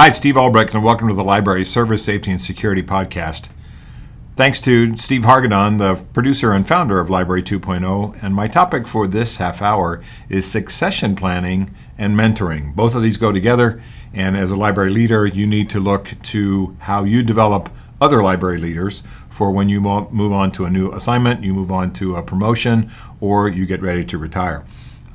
Hi, it's Steve Albrecht, and welcome to the Library Service Safety and Security Podcast. Thanks to Steve Hargadon, the producer and founder of Library 2.0, and my topic for this half hour is succession planning and mentoring. Both of these go together, and as a library leader, you need to look to how you develop other library leaders for when you move on to a new assignment, you move on to a promotion, or you get ready to retire.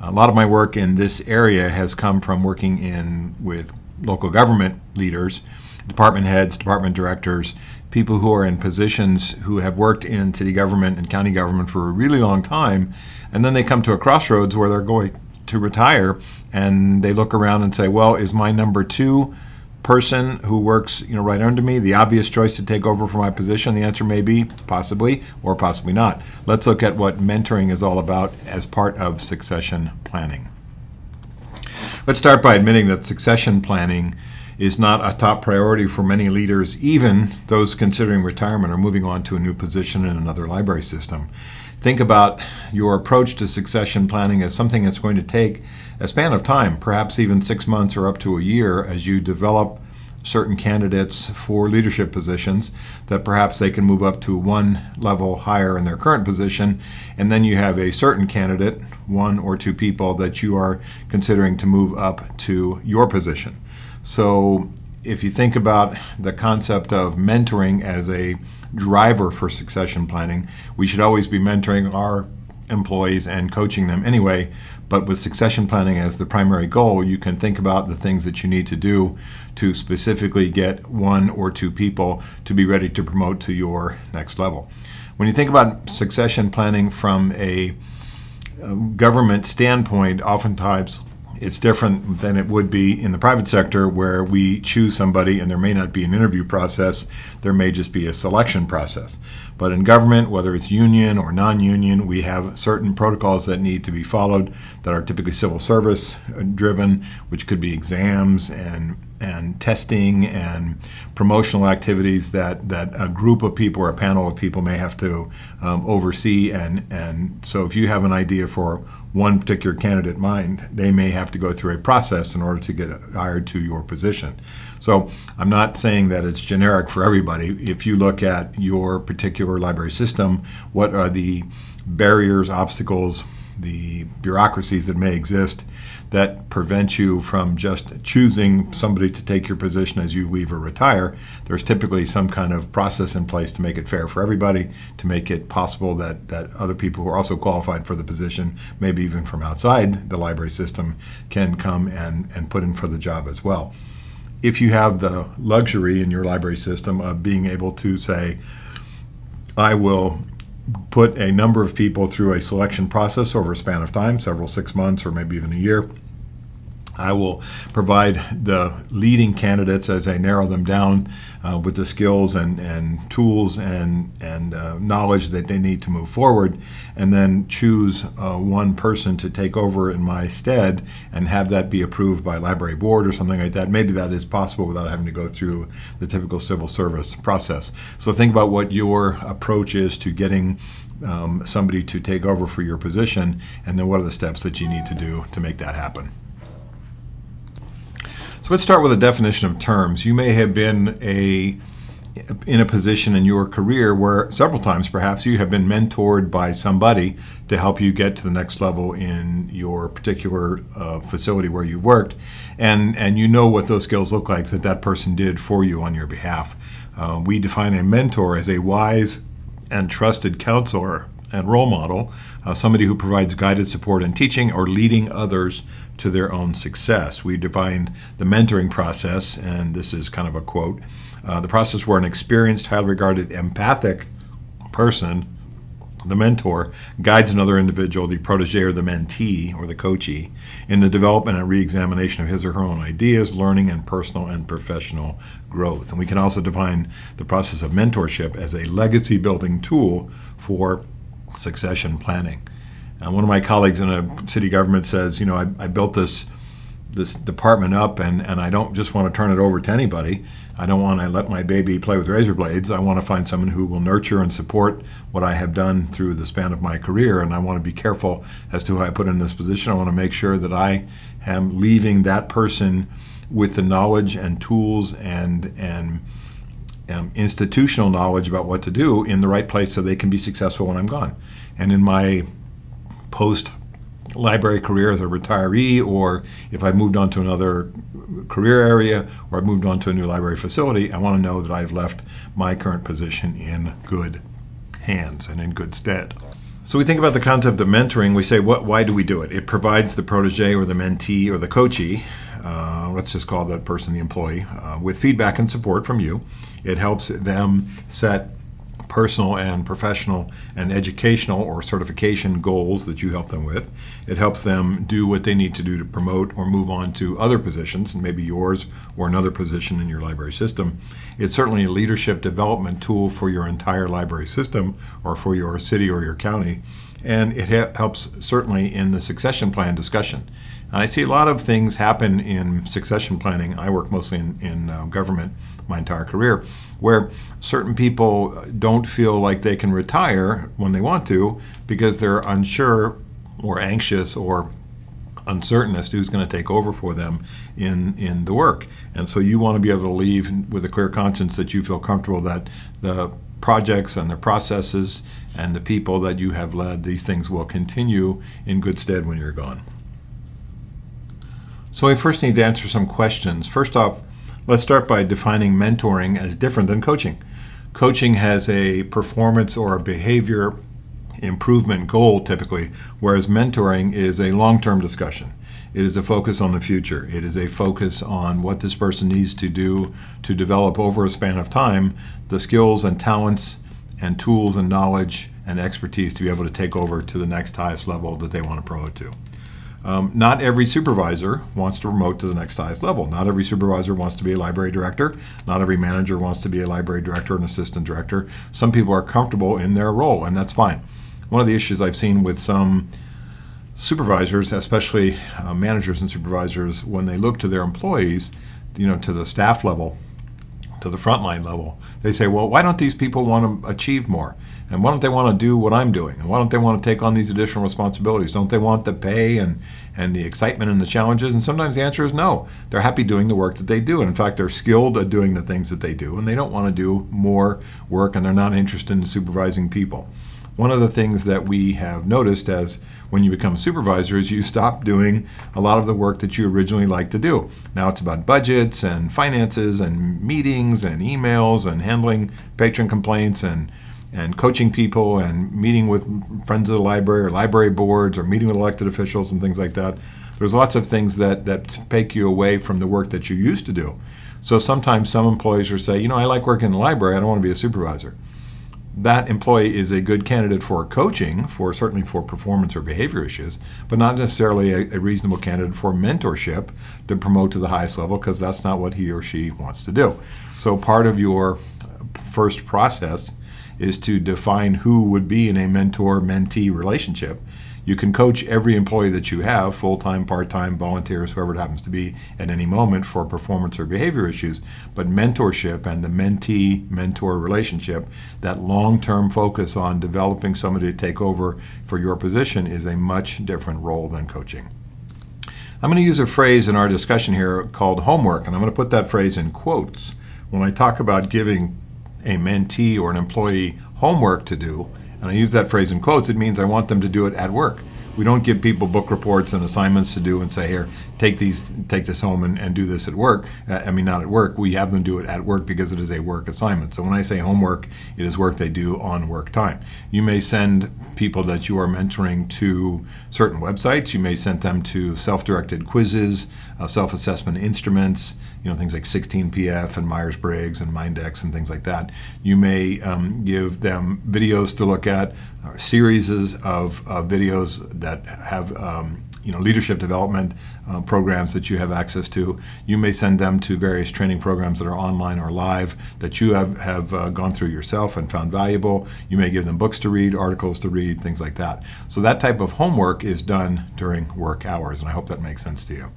A lot of my work in this area has come from working with local government leaders, department heads, department directors, people who are in positions who have worked in city government and county government for a really long time, and then they come to a crossroads where they're going to retire, and they look around and say, well, is my number two person who works right under me the obvious choice to take over for my position? The answer may be possibly or possibly not. Let's look at what mentoring is all about as part of succession planning. Let's start by admitting that succession planning is not a top priority for many leaders, even those considering retirement or moving on to a new position in another library system. Think about your approach to succession planning as something that's going to take a span of time, perhaps even 6 months or up to a year, as you develop certain candidates for leadership positions that perhaps they can move up to one level higher in their current position, and then you have a certain candidate, one or two people, that you are considering to move up to your position. So if you think about the concept of mentoring as a driver for succession planning, we should always be mentoring our employees and coaching them anyway, but with succession planning as the primary goal, you can think about the things that you need to do to specifically get one or two people to be ready to promote to your next level. When you think about succession planning from a government standpoint, oftentimes it's different than it would be in the private sector, where we choose somebody and there may not be an interview process, there may just be a selection process. But in government, whether it's union or non-union, we have certain protocols that need to be followed that are typically civil service driven, which could be exams and testing and promotional activities that a group of people or a panel of people may have to oversee. And so if you have an idea for one particular candidate in mind, they may have to go through a process in order to get hired to your position. So I'm not saying that it's generic for everybody. If you look at your particular library system, what are the barriers, obstacles, the bureaucracies that may exist that prevent you from just choosing somebody to take your position as you leave or retire? There's typically some kind of process in place to make it fair for everybody, to make it possible that other people who are also qualified for the position, maybe even from outside the library system, can come and put in for the job as well. If you have the luxury in your library system of being able to say, I will put a number of people through a selection process over a span of time, several 6 months or maybe even a year. I will provide the leading candidates as I narrow them down with the skills and tools and knowledge that they need to move forward, and then choose one person to take over in my stead and have that be approved by library board or something like that. Maybe that is possible without having to go through the typical civil service process. So think about what your approach is to getting somebody to take over for your position, and then what are the steps that you need to do to make that happen. So let's start with a definition of terms. You may have been in a position in your career where several times perhaps you have been mentored by somebody to help you get to the next level in your particular facility where you worked, and you know what those skills look like that person did for you on your behalf. We define a mentor as a wise and trusted counselor and role model, somebody who provides guided support in teaching or leading others to their own success. We defined the mentoring process, and this is kind of a quote, the process where an experienced, highly regarded, empathic person, the mentor, guides another individual, the protege or the mentee or the coachee, in the development and re-examination of his or her own ideas, learning, and personal and professional growth. And we can also define the process of mentorship as a legacy building tool for succession planning. One of my colleagues in a city government says, I built this department up, and I don't just want to turn it over to anybody. I don't want to let my baby play with razor blades. I want to find someone who will nurture and support what I have done through the span of my career, and I want to be careful as to who I put in this position. I want to make sure that I am leaving that person with the knowledge and tools and institutional knowledge about what to do in the right place so they can be successful when I'm gone. And in my post-library career as a retiree, or if I've moved on to another career area, or I've moved on to a new library facility, I want to know that I've left my current position in good hands and in good stead. So we think about the concept of mentoring. We say, why do we do it? It provides the protege or the mentee or the coachee, let's just call that person the employee, with feedback and support from you. It helps them set personal and professional and educational or certification goals that you help them with. It helps them do what they need to do to promote or move on to other positions, and maybe yours or another position in your library system. It's certainly a leadership development tool for your entire library system or for your city or your county. And it helps certainly in the succession plan discussion. And I see a lot of things happen in succession planning. I work mostly in government my entire career, where certain people don't feel like they can retire when they want to because they're unsure or anxious or uncertain as to who's going to take over for them in the work. And so you want to be able to leave with a clear conscience that you feel comfortable that the projects and the processes and the people that you have led, these things will continue in good stead when you're gone. So we first need to answer some questions. First off, let's start by defining mentoring as different than coaching. Coaching has a performance or a behavior improvement goal typically, whereas mentoring is a long-term discussion. It is a focus on the future. It is a focus on what this person needs to do to develop over a span of time the skills and talents and tools and knowledge and expertise to be able to take over to the next highest level that they want to promote to. Not every supervisor wants to promote to the next highest level. Not every supervisor wants to be a library director. Not every manager wants to be a library director or an assistant director. Some people are comfortable in their role, and that's fine. One of the issues I've seen with some supervisors, especially managers and supervisors, when they look to their employees, to the staff level, to the frontline level, they say, well, why don't these people want to achieve more? And why don't they want to do what I'm doing? And why don't they want to take on these additional responsibilities? Don't they want the pay and the excitement and the challenges? And sometimes the answer is no. They're happy doing the work that they do. And in fact, they're skilled at doing the things that they do, and they don't want to do more work, and they're not interested in supervising people. One of the things that we have noticed as when you become a supervisor is you stop doing a lot of the work that you originally liked to do. Now it's about budgets and finances and meetings and emails and handling patron complaints and coaching people and meeting with friends of the library or library boards or meeting with elected officials and things like that. There's lots of things that take you away from the work that you used to do. So sometimes some employees will say, I like working in the library, I don't want to be a supervisor. That employee is a good candidate for coaching, certainly for performance or behavior issues, but not necessarily a reasonable candidate for mentorship to promote to the highest level, because that's not what he or she wants to do. So part of your first process is to define who would be in a mentor-mentee relationship. You can coach every employee that you have, full-time, part-time, volunteers, whoever it happens to be at any moment, for performance or behavior issues, but mentorship and the mentee-mentor relationship, that long-term focus on developing somebody to take over for your position, is a much different role than coaching. I'm going to use a phrase in our discussion here called homework, and I'm going to put that phrase in quotes. When I talk about giving a mentee or an employee homework to do, and I use that phrase in quotes, it means I want them to do it at work. We don't give people book reports and assignments to do and say, here, take this home and do this at work. Not at work. We have them do it at work because it is a work assignment. So when I say homework, it is work they do on work time. You may send people that you are mentoring to certain websites. You may send them to self-directed quizzes, self-assessment instruments, things like 16PF and Myers-Briggs and MindX and things like that. You may give them videos to look at, or series of videos that have leadership development programs that you have access to. You may send them to various training programs that are online or live that you have gone through yourself and found valuable. You may give them books to read, articles to read, things like that. So that type of homework is done during work hours, and I hope that makes sense to you.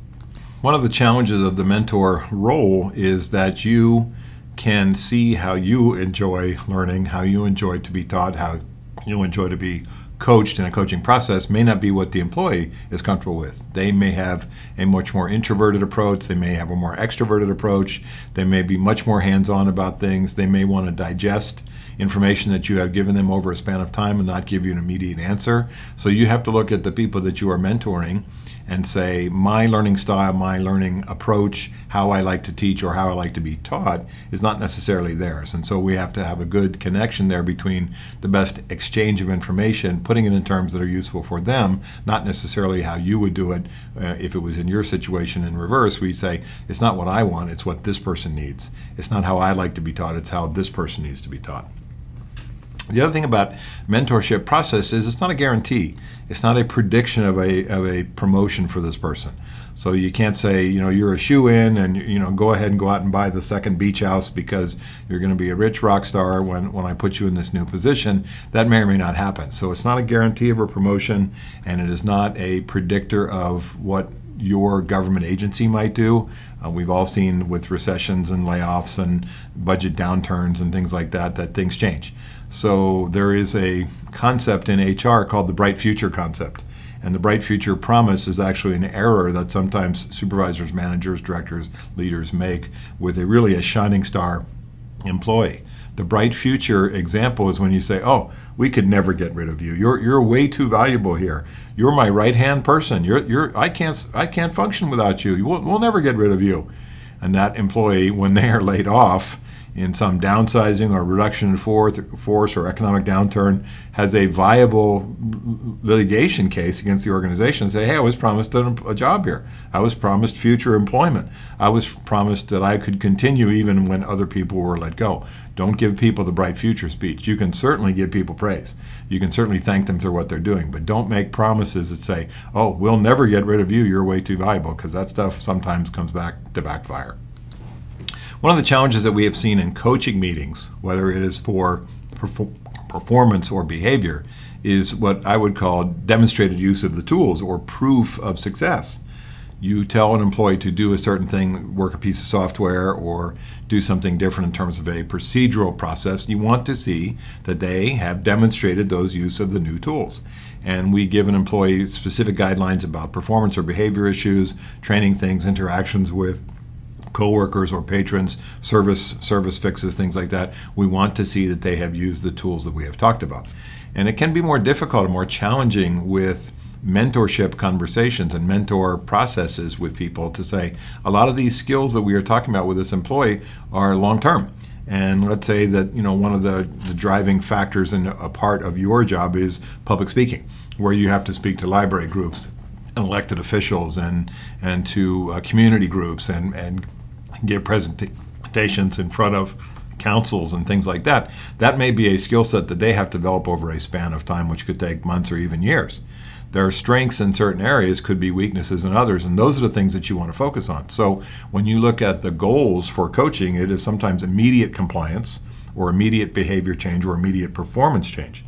One of the challenges of the mentor role is that you can see how you enjoy learning, how you enjoy to be taught, how you enjoy to be coached in a coaching process may not be what the employee is comfortable with. They may have a much more introverted approach. They may have a more extroverted approach. They may be much more hands-on about things. They may want to digest information that you have given them over a span of time and not give you an immediate answer. So you have to look at the people that you are mentoring and say, my learning style, my learning approach, how I like to teach or how I like to be taught is not necessarily theirs. And so we have to have a good connection there between the best exchange of information, putting it in terms that are useful for them, not necessarily how you would do it if it was in your situation in reverse. We say, it's not what I want, it's what this person needs. It's not how I like to be taught, it's how this person needs to be taught. The other thing about mentorship process is it's not a guarantee. It's not a prediction of a promotion for this person. So you can't say, you know, you're a shoe-in and, you know, go ahead and go out and buy the second beach house because you're going to be a rich rock star when I put you in this new position. That may or may not happen. So it's not a guarantee of a promotion, and it is not a predictor of what your government agency might do. We've all seen with recessions and layoffs and budget downturns and things like that, that things change. So there is a concept in HR called the bright future concept. And the bright future promise is actually an error that sometimes supervisors, managers, directors, leaders make with a shining star employee. The bright future example is when you say, oh, we could never get rid of you. You're way too valuable here. You're my right-hand person. I can't function without you. We'll never get rid of you. And that employee, when they are laid off in some downsizing or reduction in force or economic downturn, has a viable litigation case against the organization. Say, hey, I was promised a job here. I was promised future employment. I was promised that I could continue even when other people were let go. Don't give people the bright future speech. You can certainly give people praise. You can certainly thank them for what they're doing, but don't make promises that say, oh, we'll never get rid of you. You're way too valuable, because that stuff sometimes comes back to backfire. One of the challenges that we have seen in coaching meetings, whether it is for performance or behavior, is what I would call demonstrated use of the tools or proof of success. You tell an employee to do a certain thing, work a piece of software, or do something different in terms of a procedural process. You want to see that they have demonstrated those use of the new tools. And we give an employee specific guidelines about performance or behavior issues, training things, interactions with coworkers or patrons, service fixes, things like that. We want to see that they have used the tools that we have talked about. And it can be more difficult and more challenging with mentorship conversations and mentor processes with people to say, a lot of these skills that we are talking about with this employee are long-term. And let's say that, you know, one of the driving factors in a part of your job is public speaking, where you have to speak to library groups, elected officials, and to community groups and give presentations in front of councils and things like that. That may be a skill set that they have to develop over a span of time, which could take months or even years. Their strengths in certain areas could be weaknesses in others, and those are the things that you want to focus on. So when you look at the goals for coaching, it is sometimes immediate compliance or immediate behavior change or immediate performance change.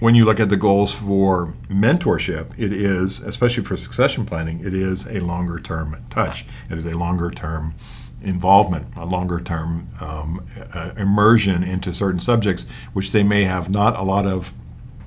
When you look at the goals for mentorship, it is, especially for succession planning, it is a longer-term touch. It is a longer-term involvement, a longer-term immersion into certain subjects, which they may have not a lot of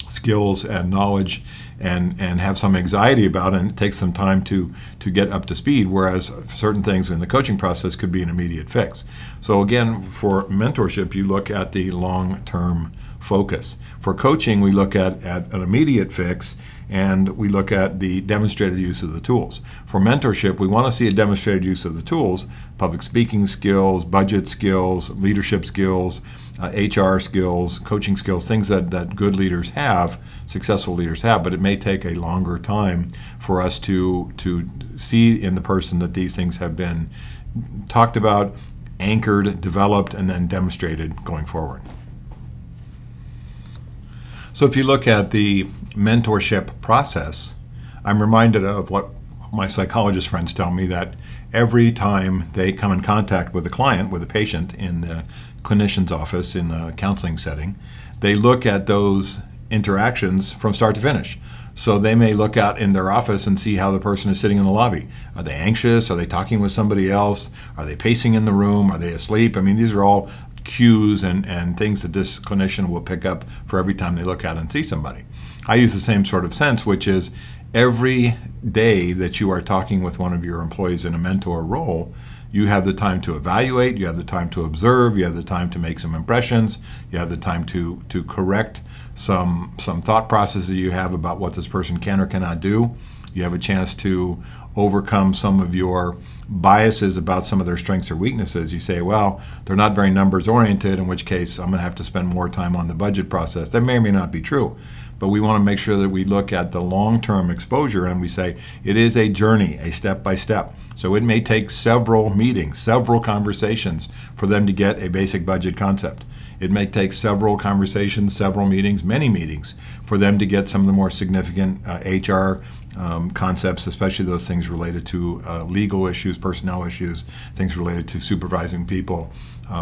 skills and knowledge and have some anxiety about, and it takes some time to get up to speed, whereas certain things in the coaching process could be an immediate fix. So again, for mentorship, you look at the long-term focus. For coaching, we look at an immediate fix, and we look at the demonstrated use of the tools. For mentorship, we want to see a demonstrated use of the tools, public speaking skills, budget skills, leadership skills, HR skills, coaching skills, things that good leaders have, successful leaders have, but it may take a longer time for us to see in the person that these things have been talked about, anchored, developed, and then demonstrated going forward. So if you look at the mentorship process, I'm reminded of what my psychologist friends tell me, that every time they come in contact with a client, with a patient in the clinician's office, in the counseling setting, they look at those interactions from start to finish. So they may look out in their office and see how the person is sitting in the lobby. Are they anxious? Are they talking with somebody else? Are they pacing in the room? Are they asleep? I mean, these are all cues and things that this clinician will pick up for every time they look out and see somebody. I use the same sort of sense, which is every day that you are talking with one of your employees in a mentor role, you have the time to evaluate, you have the time to observe, you have the time to make some impressions, you have the time to correct some thought processes you have about what this person can or cannot do. You have a chance to overcome some of your biases about some of their strengths or weaknesses. You say, well, they're not very numbers oriented, in which case I'm going to have to spend more time on the budget process. That may or may not be true, but we want to make sure that we look at the long-term exposure, and we say it is a journey, a step-by-step. So it may take several meetings, several conversations for them to get a basic budget concept. It may take several conversations, several meetings, many meetings for them to get some of the more significant HR concepts, especially those things related to legal issues, personnel issues, things related to supervising people,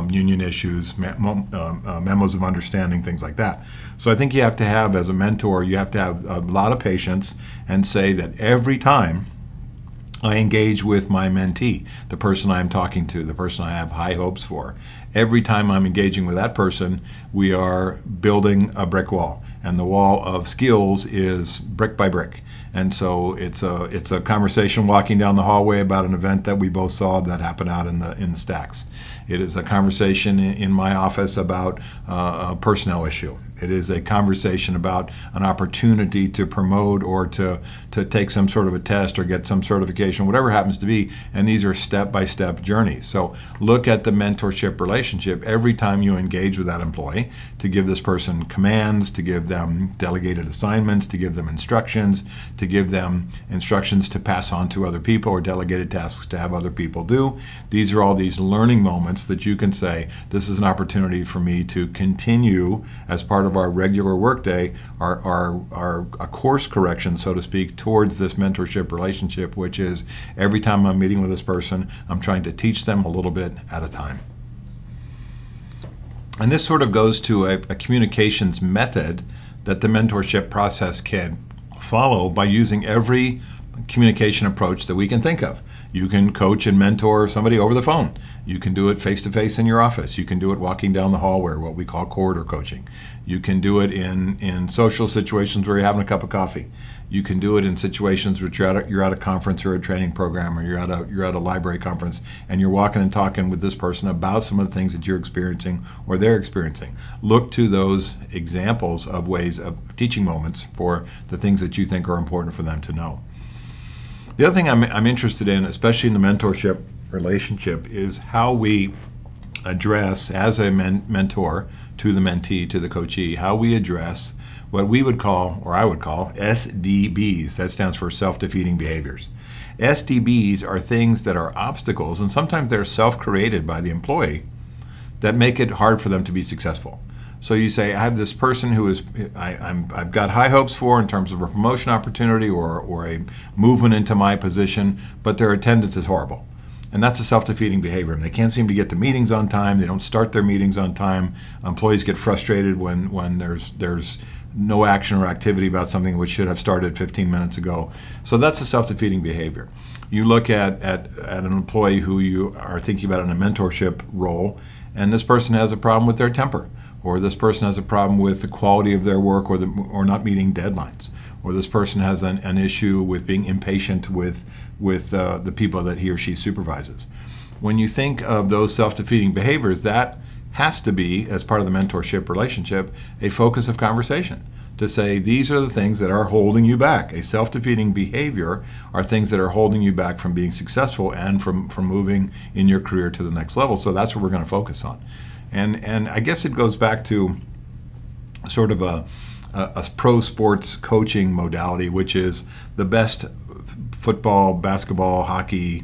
union issues, memos of understanding, things like that. So I think you have to have, as a mentor, you have to have a lot of patience and say that every time I engage with my mentee, the person I'm talking to, the person I have high hopes for, every time I'm engaging with that person, we are building a brick wall. And the wall of skills is brick by brick. And so it's a conversation walking down the hallway about an event that we both saw that happened out in the stacks. It is a conversation in my office about a personnel issue. It is a conversation about an opportunity to promote or to take some sort of a test or get some certification, whatever it happens to be. And these are step-by-step journeys. So look at the mentorship relationship every time you engage with that employee to give this person commands, to give them delegated assignments, to give them instructions, to give them instructions to pass on to other people or delegated tasks to have other people do. These are all these learning moments that you can say, this is an opportunity for me to continue as part of our regular workday, our course correction, so to speak, towards this mentorship relationship, which is every time I'm meeting with this person, I'm trying to teach them a little bit at a time. And this sort of goes to a communications method that the mentorship process can follow by using every communication approach that we can think of. You can coach and mentor somebody over the phone. You can do it face-to-face in your office. You can do it walking down the hallway, what we call corridor coaching. You can do it in social situations where you're having a cup of coffee. You can do it in situations where you're at a conference or a training program, or you're at a library conference, and you're walking and talking with this person about some of the things that you're experiencing or they're experiencing. Look to those examples of ways of teaching moments for the things that you think are important for them to know. The other thing I'm interested in, especially in the mentorship relationship, is how we address, as a mentor to the mentee, to the coachee, how we address what we would call, or I would call, SDBs. That stands for self-defeating behaviors. SDBs are things that are obstacles, and sometimes they're self-created by the employee, that make it hard for them to be successful. So you say, I have this person who is I've got high hopes for in terms of a promotion opportunity or a movement into my position, but their attendance is horrible. And that's a self-defeating behavior. And they can't seem to get to meetings on time. They don't start their meetings on time. Employees get frustrated when there's no action or activity about something which should have started 15 minutes ago. So that's a self-defeating behavior. You look at an employee who you are thinking about in a mentorship role, and this person has a problem with their temper, or this person has a problem with the quality of their work or not meeting deadlines, or this person has an issue with being impatient with the people that he or she supervises. When you think of those self-defeating behaviors, that has to be, as part of the mentorship relationship, a focus of conversation. To say, these are the things that are holding you back. A self-defeating behavior are things that are holding you back from being successful and from moving in your career to the next level. So that's what we're going to focus on. And I guess it goes back to sort of a pro sports coaching modality, which is the best football, basketball, hockey,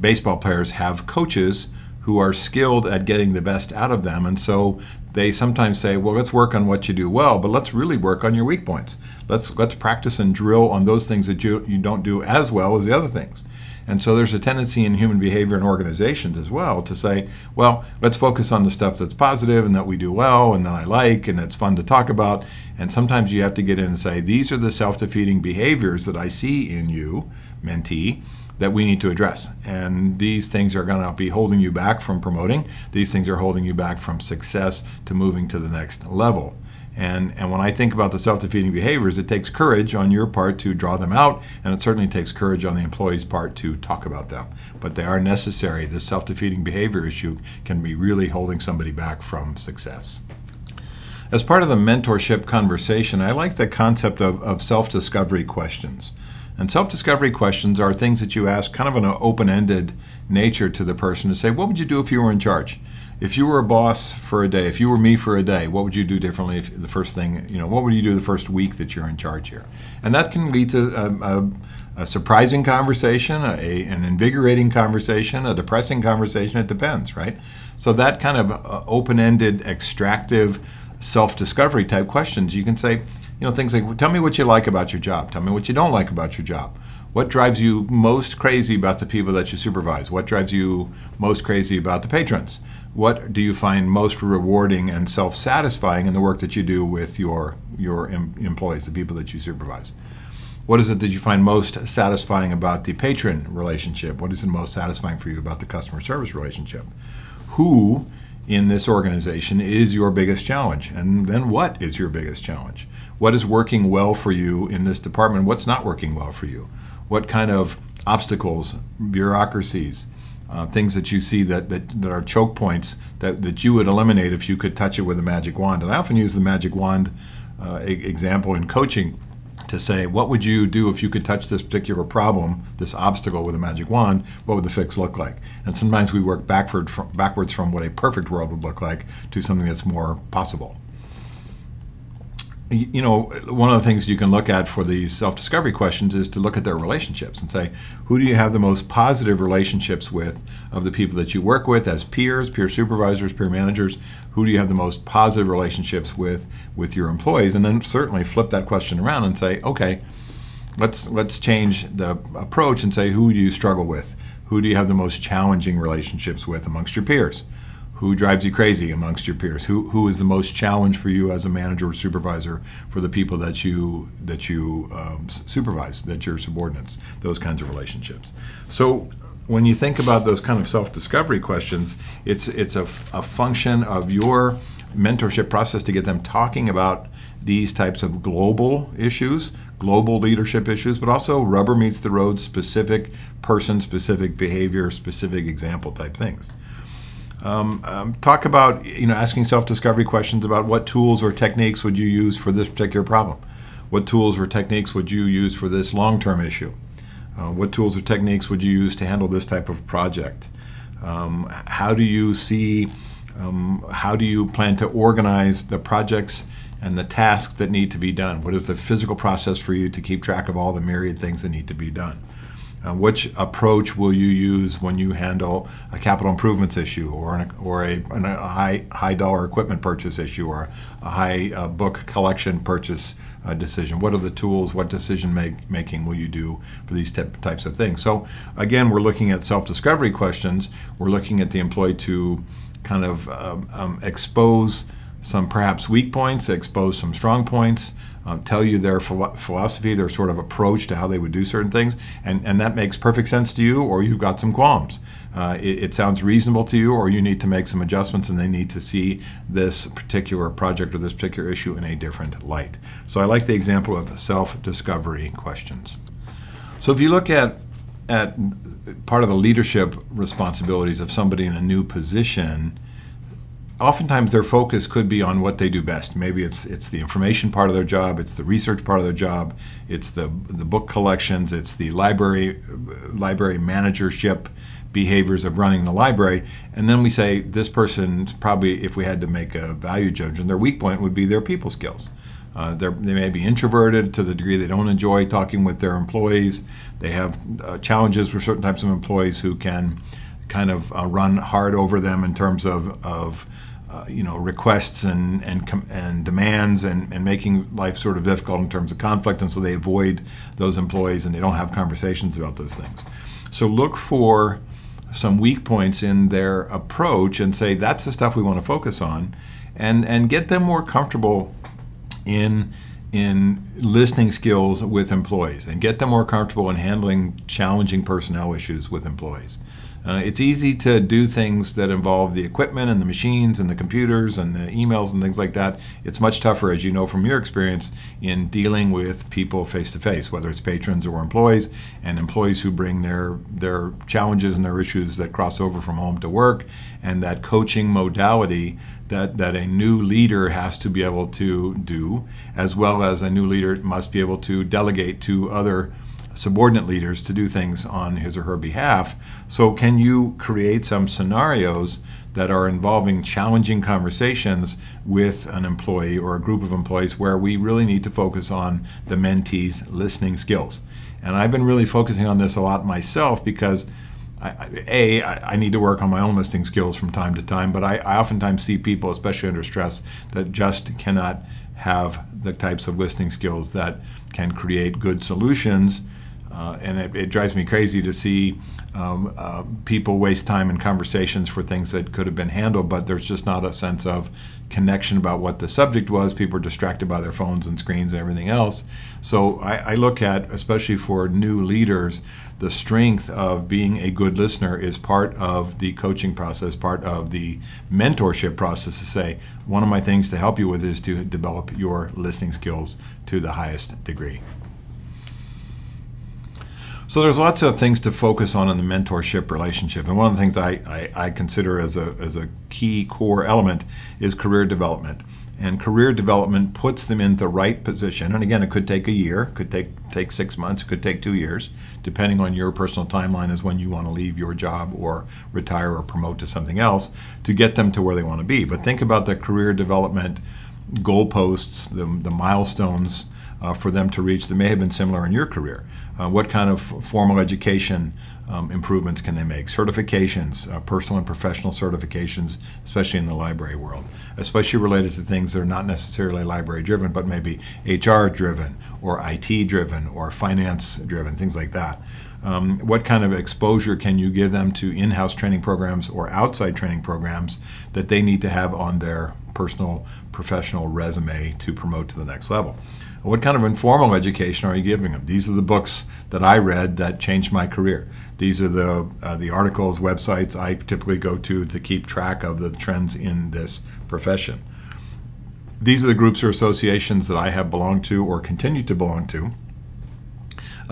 baseball players have coaches who are skilled at getting the best out of them. And so they sometimes say, well, let's work on what you do well, but let's really work on your weak points. Let's practice and drill on those things that you don't do as well as the other things. And so there's a tendency in human behavior and organizations as well to say, well, let's focus on the stuff that's positive and that we do well and that I like and that's fun to talk about. And sometimes you have to get in and say, these are the self-defeating behaviors that I see in you, mentee, that we need to address. And these things are going to be holding you back from promoting. These things are holding you back from success to moving to the next level. And when I think about the self-defeating behaviors, it takes courage on your part to draw them out, and it certainly takes courage on the employee's part to talk about them. But they are necessary. This self-defeating behavior issue can be really holding somebody back from success. As part of the mentorship conversation, I like the concept of self-discovery questions. And self-discovery questions are things that you ask kind of an open-ended nature to the person to say, what would you do if you were in charge? If you were a boss for a day, if you were me for a day, what would you do differently? If the first thing, what would you do the first week that you're in charge here? And that can lead to a surprising conversation, an invigorating conversation, a depressing conversation. It depends, right? So that kind of open-ended, extractive, self-discovery type questions, you can say, things like, tell me what you like about your job. Tell me what you don't like about your job. What drives you most crazy about the people that you supervise? What drives you most crazy about the patrons? What do you find most rewarding and self-satisfying in the work that you do with your employees, the people that you supervise? What is it that you find most satisfying about the patron relationship? What is it most satisfying for you about the customer service relationship? Who in this organization is your biggest challenge? And then what is your biggest challenge? What is working well for you in this department? What's not working well for you? What kind of obstacles, bureaucracies, things that you see that are choke points that you would eliminate if you could touch it with a magic wand? And I often use the magic wand example in coaching to say, what would you do if you could touch this particular problem, this obstacle with a magic wand? What would the fix look like? And sometimes we work backwards from what a perfect world would look like to something that's more possible. One of the things you can look at for these self-discovery questions is to look at their relationships and say, who do you have the most positive relationships with of the people that you work with as peers, peer supervisors, peer managers? Who do you have the most positive relationships with your employees? And then certainly flip that question around and say, okay, let's change the approach and say, who do you struggle with? Who do you have the most challenging relationships with amongst your peers? Who drives you crazy amongst your peers? Who is the most challenge for you as a manager or supervisor for the people that you supervise, that your subordinates? Those kinds of relationships. So when you think about those kind of self-discovery questions, it's a function of your mentorship process to get them talking about these types of global issues, global leadership issues, but also rubber meets the road, specific person, specific behavior, specific example type things. Talk about asking self-discovery questions about what tools or techniques would you use for this particular problem? What tools or techniques would you use for this long-term issue? What tools or techniques would you use to handle this type of project? How do you plan to organize the projects and the tasks that need to be done? What is the physical process for you to keep track of all the myriad things that need to be done? Which approach will you use when you handle a capital improvements issue or a high dollar equipment purchase issue or a high book collection purchase decision? What are the tools? What decision making will you do for these types of things? So again, we're looking at self-discovery questions. We're looking at the employee to kind of expose some perhaps weak points, expose some strong points, tell you their philosophy, their sort of approach to how they would do certain things, and that makes perfect sense to you, or you've got some qualms. It sounds reasonable to you, or you need to make some adjustments, and they need to see this particular project or this particular issue in a different light. So I like the example of self-discovery questions. So if you look at part of the leadership responsibilities of somebody in a new position, oftentimes their focus could be on what they do best. Maybe it's the information part of their job, it's the research part of their job, it's the book collections, it's the library managership behaviors of running the library. And then we say this person's probably, if we had to make a value judgment, their weak point would be their people skills. They may be introverted to the degree they don't enjoy talking with their employees. They have challenges with certain types of employees who can kind of run hard over them in terms of requests and demands and making life sort of difficult in terms of conflict, and so they avoid those employees and they don't have conversations about those things. So look for some weak points in their approach and say that's the stuff we want to focus on, and get them more comfortable in listening skills with employees, and get them more comfortable in handling challenging personnel issues with employees. It's easy to do things that involve the equipment and the machines and the computers and the emails and things like that. It's much tougher, as you know from your experience, in dealing with people face to face, whether it's patrons or employees, and employees who bring their challenges and their issues that cross over from home to work, and that coaching modality that a new leader has to be able to do, as well as a new leader must be able to delegate to other subordinate leaders to do things on his or her behalf. So can you create some scenarios that are involving challenging conversations with an employee or a group of employees where we really need to focus on the mentee's listening skills? And I've been really focusing on this a lot myself because I need to work on my own listening skills from time to time, but I oftentimes see people, especially under stress, that just cannot have the types of listening skills that can create good solutions. And it drives me crazy to see people waste time in conversations for things that could have been handled, but there's just not a sense of connection about what the subject was. People are distracted by their phones and screens and everything else. So I look at, especially for new leaders, the strength of being a good listener is part of the coaching process, part of the mentorship process, to say, one of my things to help you with is to develop your listening skills to the highest degree. So there's lots of things to focus on in the mentorship relationship. And one of the things I consider as a key core element is career development. And career development puts them in the right position. And again, it could take a year, could take 6 months, could take 2 years, depending on your personal timeline as when you want to leave your job or retire or promote to something else, to get them to where they want to be. But think about the career development goalposts, the milestones for them to reach that may have been similar in your career. What kind of formal education improvements can they make? Certifications, personal and professional certifications, especially in the library world, especially related to things that are not necessarily library driven, but maybe HR driven or IT driven or finance driven, things like that. What kind of exposure can you give them to in-house training programs or outside training programs that they need to have on their personal, professional resume to promote to the next level? What kind of informal education are you giving them? These are the books that I read that changed my career. These are the articles, websites I typically go to keep track of the trends in this profession. These are the groups or associations that I have belonged to or continue to belong to.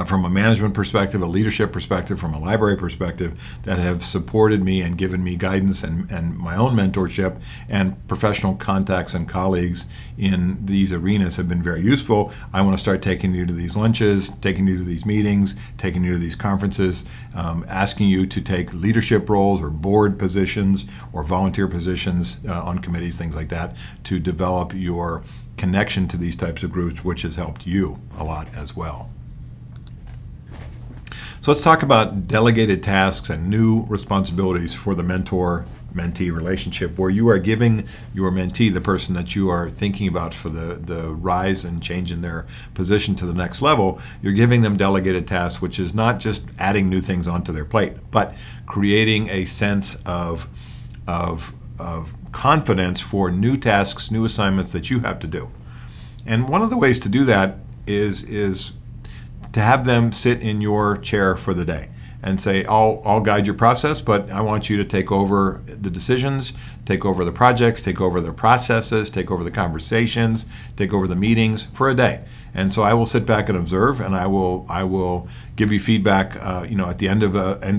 From a management perspective, a leadership perspective, from a library perspective, that have supported me and given me guidance and my own mentorship, and professional contacts and colleagues in these arenas have been very useful. I want to start taking you to these lunches, taking you to these meetings, taking you to these conferences, asking you to take leadership roles or board positions or volunteer positions on committees, things like that, to develop your connection to these types of groups, which has helped you a lot as well. So let's talk about delegated tasks and new responsibilities for the mentor-mentee relationship, where you are giving your mentee, the person that you are thinking about for the rise and change in their position to the next level, you're giving them delegated tasks, which is not just adding new things onto their plate, but creating a sense of confidence for new tasks, new assignments that you have to do. And one of the ways to do that is to have them sit in your chair for the day and say, I'll guide your process, but I want you to take over the decisions, take over the projects, take over the processes, take over the conversations, take over the meetings for a day. And so I will sit back and observe, and I will give you feedback at the end of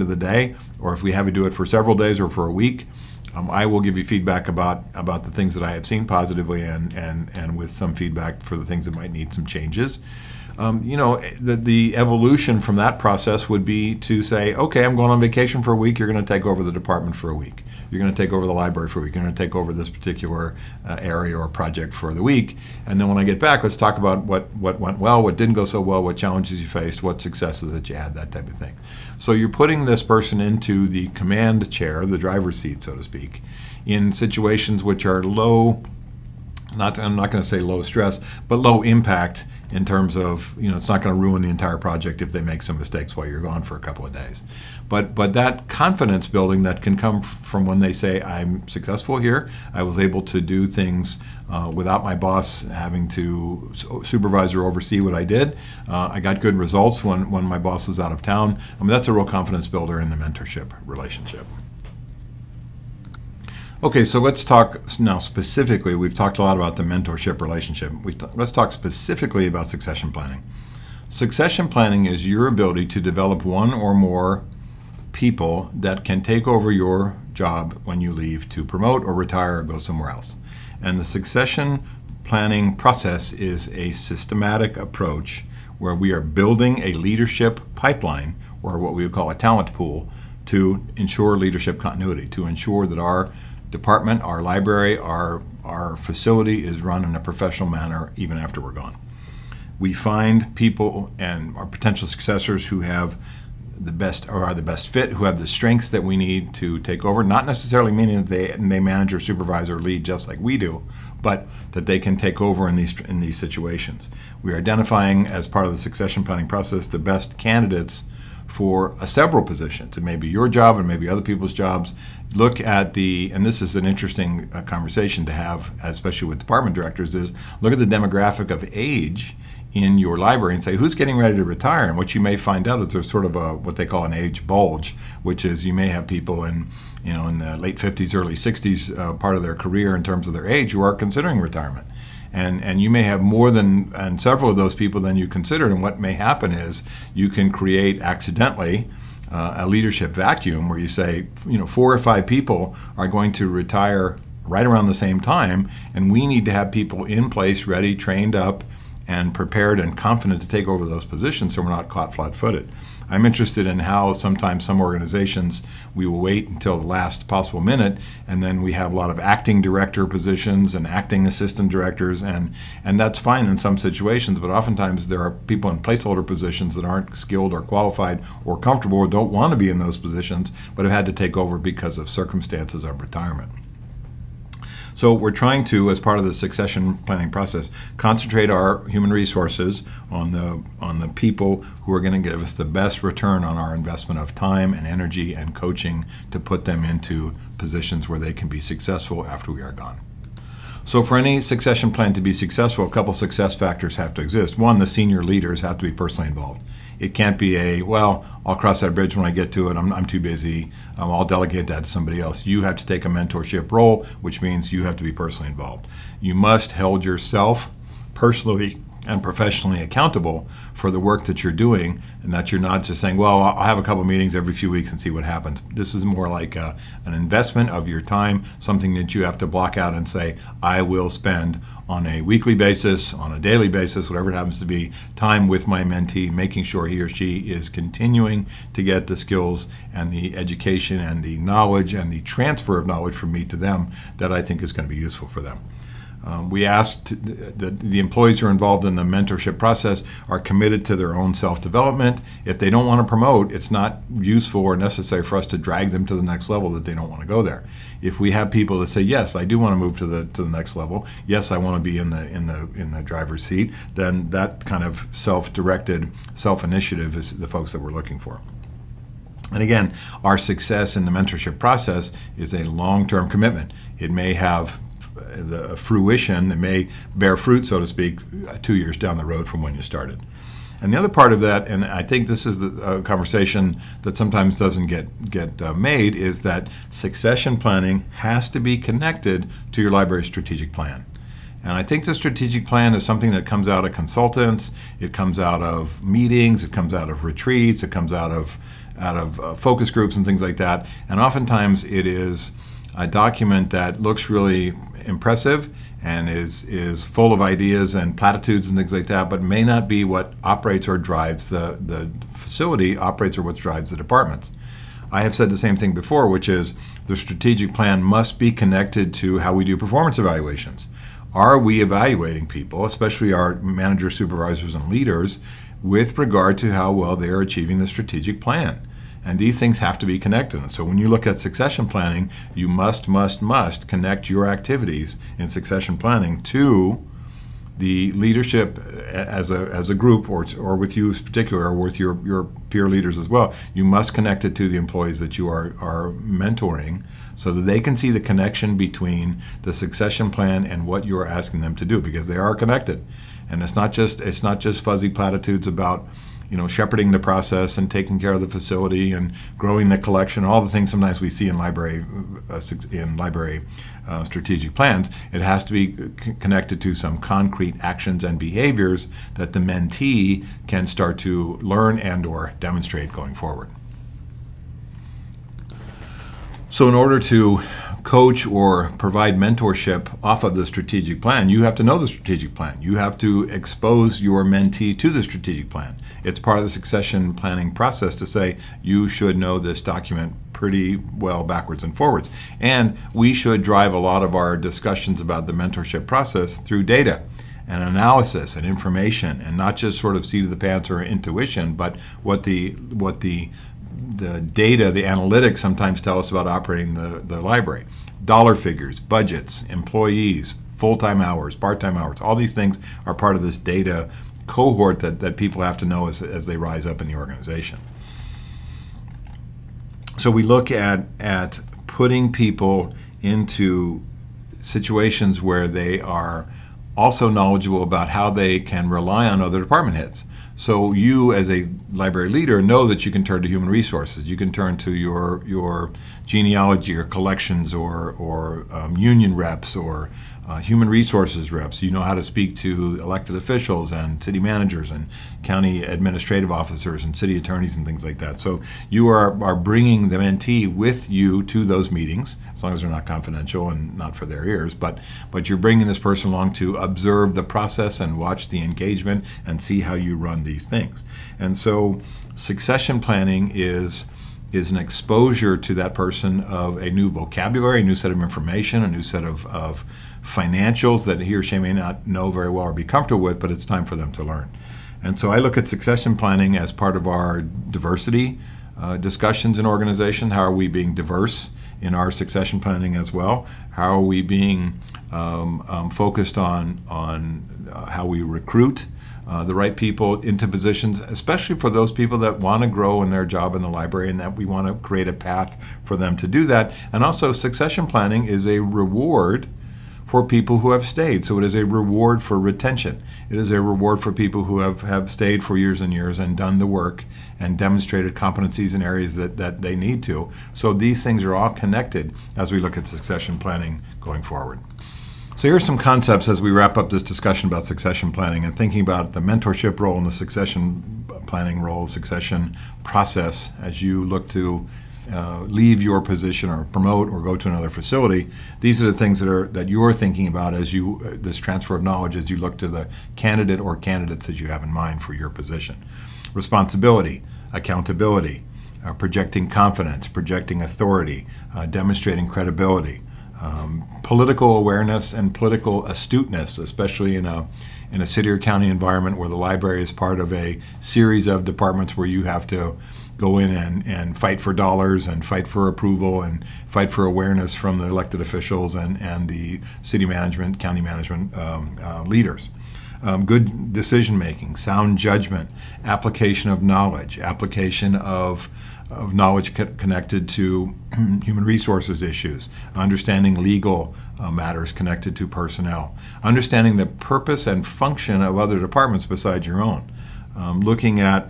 the day, or if we have you do it for several days or for a week, I will give you feedback about the things that I have seen positively and with some feedback for the things that might need some changes. The evolution from that process would be to say, okay, I'm going on vacation for a week. You're going to take over the department for a week. You're going to take over the library for a week. You're going to take over this particular area or project for the week. And then when I get back, let's talk about what went well, what didn't go so well, what challenges you faced, what successes that you had, that type of thing. So you're putting this person into the command chair, the driver's seat, so to speak, in situations which are low, I'm not going to say low stress, but low impact in terms of, you know, it's not going to ruin the entire project if they make some mistakes while you're gone for a couple of days. But that confidence building that can come from when they say, I'm successful here, I was able to do things without my boss having to supervise or oversee what I did. I got good results when my boss was out of town. I mean, that's a real confidence builder in the mentorship relationship. Okay, so let's talk now specifically. We've talked a lot about the mentorship relationship. Let's talk specifically about succession planning. Succession planning is your ability to develop one or more people that can take over your job when you leave to promote or retire or go somewhere else. And the succession planning process is a systematic approach where we are building a leadership pipeline, or what we would call a talent pool, to ensure leadership continuity, to ensure that our department, our library, our facility is run in a professional manner even after we're gone. We find people and our potential successors who have the best or are the best fit, who have the strengths that we need to take over, not necessarily meaning that they manage or supervise or lead just like we do, but that they can take over in these situations. We are identifying as part of the succession planning process the best candidates for several positions. It may be your job and maybe other people's jobs. Look at and this is an interesting conversation to have, especially with department directors, is look at the demographic of age in your library and say, who's getting ready to retire? And what you may find out is there's sort of what they call an age bulge, which is you may have people in the late 50s, early 60s, part of their career in terms of their age, who are considering retirement. And you may have more than and several of those people than you considered. And what may happen is you can create accidentally a leadership vacuum where you say, you know, 4 or 5 people are going to retire right around the same time, and we need to have people in place, ready, trained up, and prepared and confident to take over those positions so we're not caught flat-footed. I'm interested in how sometimes some organizations, we will wait until the last possible minute, and then we have a lot of acting director positions and acting assistant directors, and that's fine in some situations, but oftentimes there are people in placeholder positions that aren't skilled or qualified or comfortable or don't want to be in those positions, but have had to take over because of circumstances of retirement. So we're trying to, as part of the succession planning process, concentrate our human resources on the people who are going to give us the best return on our investment of time and energy and coaching to put them into positions where they can be successful after we are gone. So for any succession plan to be successful, a couple success factors have to exist. One, the senior leaders have to be personally involved. It can't be I'll cross that bridge when I get to it, I'm too busy, I'll delegate that to somebody else. You have to take a mentorship role, which means you have to be personally involved. You must hold yourself personally and professionally accountable for the work that you're doing, and that you're not just saying, well, I'll have a couple meetings every few weeks and see what happens. This is more like an investment of your time, something that you have to block out and say, I will spend on a weekly basis, on a daily basis, whatever it happens to be, time with my mentee, making sure he or she is continuing to get the skills and the education and the knowledge and the transfer of knowledge from me to them that I think is going to be useful for them. We asked that the employees who are involved in the mentorship process are committed to their own self-development. If they don't want to promote, it's not useful or necessary for us to drag them to the next level that they don't want to go there. If we have people that say, yes, I do want to move to the next level, yes, I want to be in the driver's seat, then that kind of self-directed, self-initiative is the folks that we're looking for. And again, our success in the mentorship process is a long-term commitment. It may have the fruition, it may bear fruit, so to speak, 2 years down the road from when you started. And the other part of that, and I think this is the conversation that sometimes doesn't get made, is that succession planning has to be connected to your library's strategic plan. And I think the strategic plan is something that comes out of consultants, it comes out of meetings, it comes out of retreats, it comes out of focus groups and things like that. And oftentimes it is a document that looks really impressive and is full of ideas and platitudes and things like that, but may not be what operates or drives the facility, operates or what drives the departments. I have said the same thing before, which is the strategic plan must be connected to how we do performance evaluations. Are we evaluating people, especially our managers, supervisors, and leaders, with regard to how well they are achieving the strategic plan? And these things have to be connected. And so when you look at succession planning, you must connect your activities in succession planning to the leadership as a group, or with you in particular, or with your peer leaders as well, you must connect it to the employees that you are mentoring, so that they can see the connection between the succession plan and what you're asking them to do, because they are connected. And it's not just fuzzy platitudes about, you know, shepherding the process and taking care of the facility and growing the collection, all the things sometimes we see in library strategic plans. It has to be connected to some concrete actions and behaviors that the mentee can start to learn and or demonstrate going forward. So in order to coach or provide mentorship off of the strategic plan, you have to know the strategic plan. You have to expose your mentee to the strategic plan. It's part of the succession planning process to say, you should know this document pretty well backwards and forwards. And we should drive a lot of our discussions about the mentorship process through data and analysis and information, and not just sort of seat of the pants or intuition, but what the data, the analytics sometimes tell us about operating the library. Dollar figures, budgets, employees, full-time hours, part-time hours, all these things are part of this data cohort that people have to know as they rise up in the organization. So we look at putting people into situations where they are also knowledgeable about how they can rely on other department heads. So you, as a library leader, know that you can turn to human resources. You can turn to your genealogy or collections or union reps or human resources reps. You know how to speak to elected officials and city managers and county administrative officers and city attorneys and things like that. So you are bringing the mentee with you to those meetings, as long as they're not confidential and not for their ears, but you're bringing this person along to observe the process and watch the engagement and see how you run these things. And so succession planning is an exposure to that person of a new vocabulary, a new set of information, a new set of financials that he or she may not know very well or be comfortable with, but it's time for them to learn. And so I look at succession planning as part of our diversity discussions in organization. How are we being diverse in our succession planning as well? How are we being focused on how we recruit the right people into positions, especially for those people that want to grow in their job in the library, and that we want to create a path for them to do that. And also, succession planning is a reward for people who have stayed. So it is a reward for retention. It is a reward for people who have stayed for years and years and done the work and demonstrated competencies in areas that they need to. So these things are all connected as we look at succession planning going forward. So here's some concepts as we wrap up this discussion about succession planning and thinking about the mentorship role and the succession planning role, succession process as you look to leave your position or promote or go to another facility. These are the things that you're thinking about as you this transfer of knowledge as you look to the candidate or candidates that you have in mind for your position. Responsibility, accountability, projecting confidence, projecting authority, demonstrating credibility. Political awareness and political astuteness, especially in a city or county environment where the library is part of a series of departments where you have to go in and fight for dollars and fight for approval and fight for awareness from the elected officials and the city management, county management leaders. Good decision making, sound judgment, application of knowledge, application of knowledge connected to human resources issues, understanding legal matters connected to personnel, understanding the purpose and function of other departments besides your own, looking at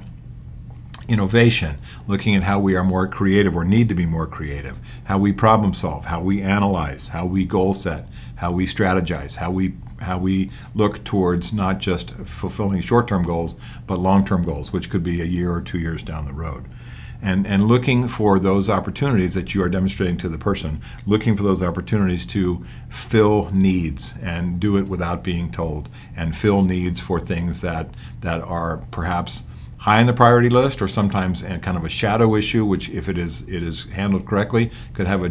innovation, looking at how we are more creative or need to be more creative, how we problem solve, how we analyze, how we goal set, how we strategize, how we look towards not just fulfilling short-term goals, but long-term goals, which could be a year or 2 years down the road. And looking for those opportunities that you are demonstrating to the person, looking for those opportunities to fill needs and do it without being told, and fill needs for things that are perhaps high on the priority list, or sometimes kind of a shadow issue, which if it is handled correctly, could have a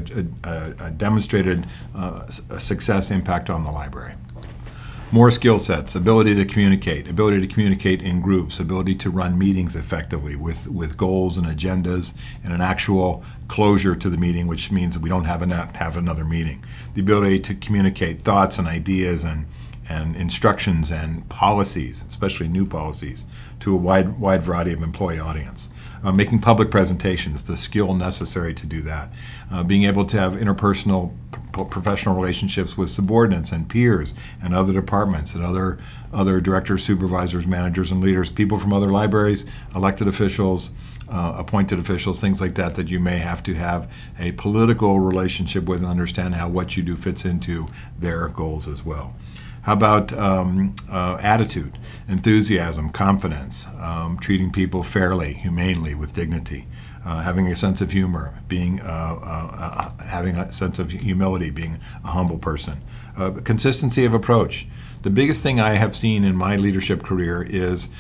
demonstrated success impact on the library. More skill sets, ability to communicate in groups, ability to run meetings effectively with goals and agendas and an actual closure to the meeting, which means that we don't have another meeting. The ability to communicate thoughts and ideas and and instructions and policies, especially new policies, to a wide variety of employee audience. Making public presentations, the skill necessary to do that. Being able to have interpersonal professional relationships with subordinates and peers and other departments and other directors, supervisors, managers, and leaders, people from other libraries, elected officials, appointed officials, things like that you may have to have a political relationship with and understand how what you do fits into their goals as well. How about attitude, enthusiasm, confidence, treating people fairly, humanely, with dignity, having a sense of humor, being having a sense of humility, being a humble person, consistency of approach. The biggest thing I have seen in my leadership career is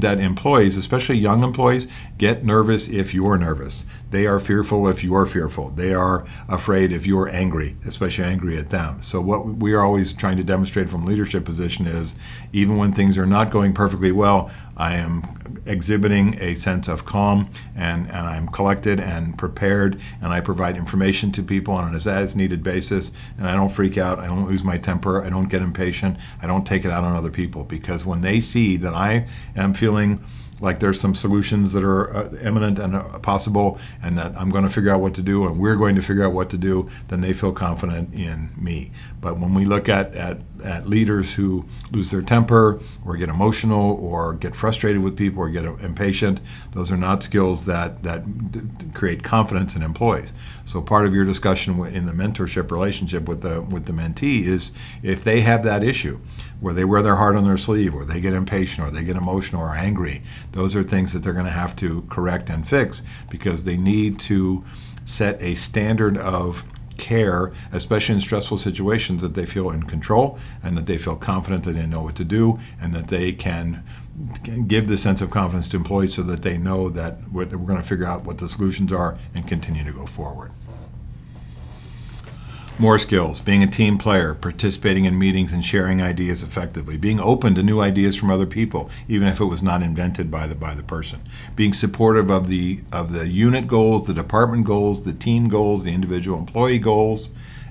that employees, especially young employees, get nervous if you're nervous. They are fearful if you're fearful. They are afraid if you're angry, especially angry at them. So what we are always trying to demonstrate from a leadership position is, even when things are not going perfectly well, I am exhibiting a sense of calm, and I'm collected and prepared, and I provide information to people on an as-needed basis, and I don't freak out, I don't lose my temper, I don't get impatient, I don't take it out on other people, because when they see that I am feeling like there's some solutions that are imminent and possible, and that I'm going to figure out what to do, and we're going to figure out what to do, then they feel confident in me. But when we look at leaders who lose their temper or get emotional or get frustrated with people or get impatient, those are not skills that create confidence in employees. So part of your discussion in the mentorship relationship with the mentee is, if they have that issue where they wear their heart on their sleeve, or they get impatient, or they get emotional or angry, those are things that they're going to have to correct and fix, because they need to set a standard of care, especially in stressful situations, that they feel in control and that they feel confident that they know what to do, and that they can give the sense of confidence to employees so that they know that we're going to figure out what the solutions are and continue to go forward. More skills: being a team player, participating in meetings and sharing ideas effectively, being open to new ideas from other people, even if it was not invented by the person, being supportive of the unit goals, the department goals, the team goals, the individual employee goals,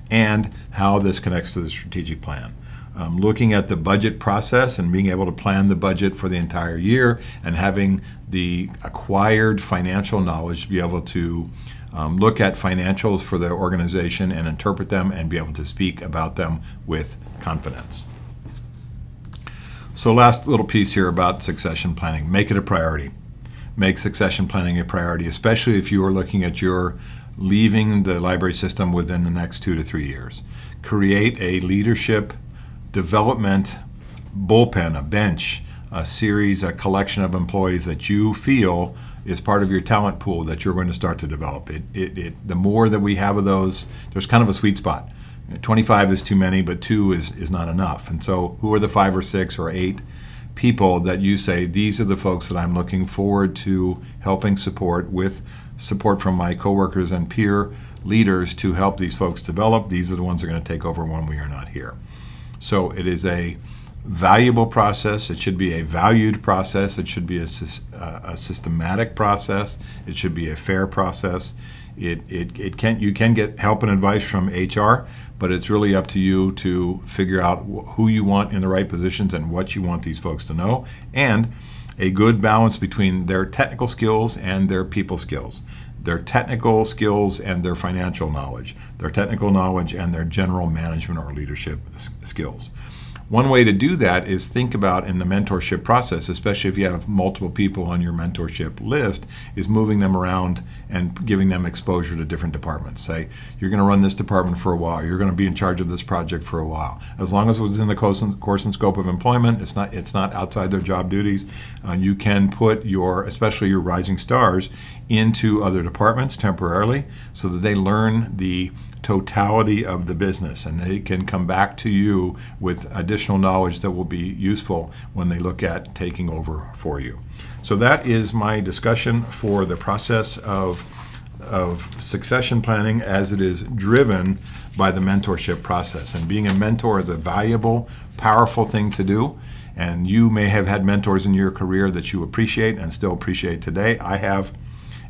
and how this connects to the strategic plan. Looking at the budget process and being able to plan the budget for the entire year, and having the acquired financial knowledge to be able to look at financials for the organization and interpret them and be able to speak about them with confidence. So last little piece here about succession planning: make it a priority. Make succession planning a priority, especially if you are looking at your leaving the library system within the next 2 to 3 years. Create a leadership development bullpen, a bench, a series, a collection of employees that you feel is part of your talent pool that you're going to start to develop. The more that we have of those, there's kind of a sweet spot. 25 is too many, but 2 is not enough. And so who are the 5 or 6 or 8 people that you say, these are the folks that I'm looking forward to helping support with support from my coworkers and peer leaders to help these folks develop. These are the ones that are going to take over when we are not here. So it is a valuable process. It should be a valued process. It should be a systematic process. It should be a fair process. You can get help and advice from HR, but it's really up to you to figure out who you want in the right positions and what you want these folks to know, and a good balance between their technical skills and their people skills, their technical skills and their financial knowledge, their technical knowledge and their general management or leadership skills. One way to do that is think about, in the mentorship process, especially if you have multiple people on your mentorship list, is moving them around and giving them exposure to different departments. Say, you're going to run this department for a while. You're going to be in charge of this project for a while. As long as it's within the course and scope of employment, it's not outside their job duties, you can put especially your rising stars into other departments temporarily so that they learn the totality of the business, and they can come back to you with additional knowledge that will be useful when they look at taking over for you. So that is my discussion for the process of succession planning as it is driven by the mentorship process. And being a mentor is a valuable, powerful thing to do. And you may have had mentors in your career that you appreciate and still appreciate today. I have.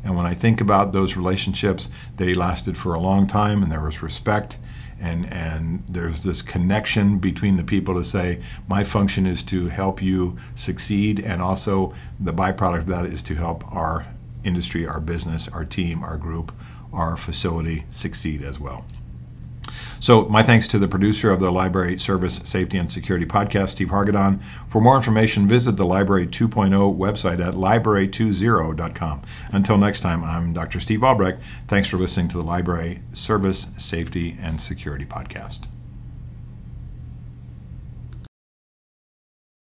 And when I think about those relationships, they lasted for a long time, and there was respect And there's this connection between the people to say, my function is to help you succeed, and also the byproduct of that is to help our industry, our business, our team, our group, our facility succeed as well. So my thanks to the producer of the Library Service Safety and Security Podcast, Steve Hargadon. For more information, visit the Library 2.0 website at library20.com. Until next time, I'm Dr. Steve Albrecht. Thanks for listening to the Library Service Safety and Security Podcast.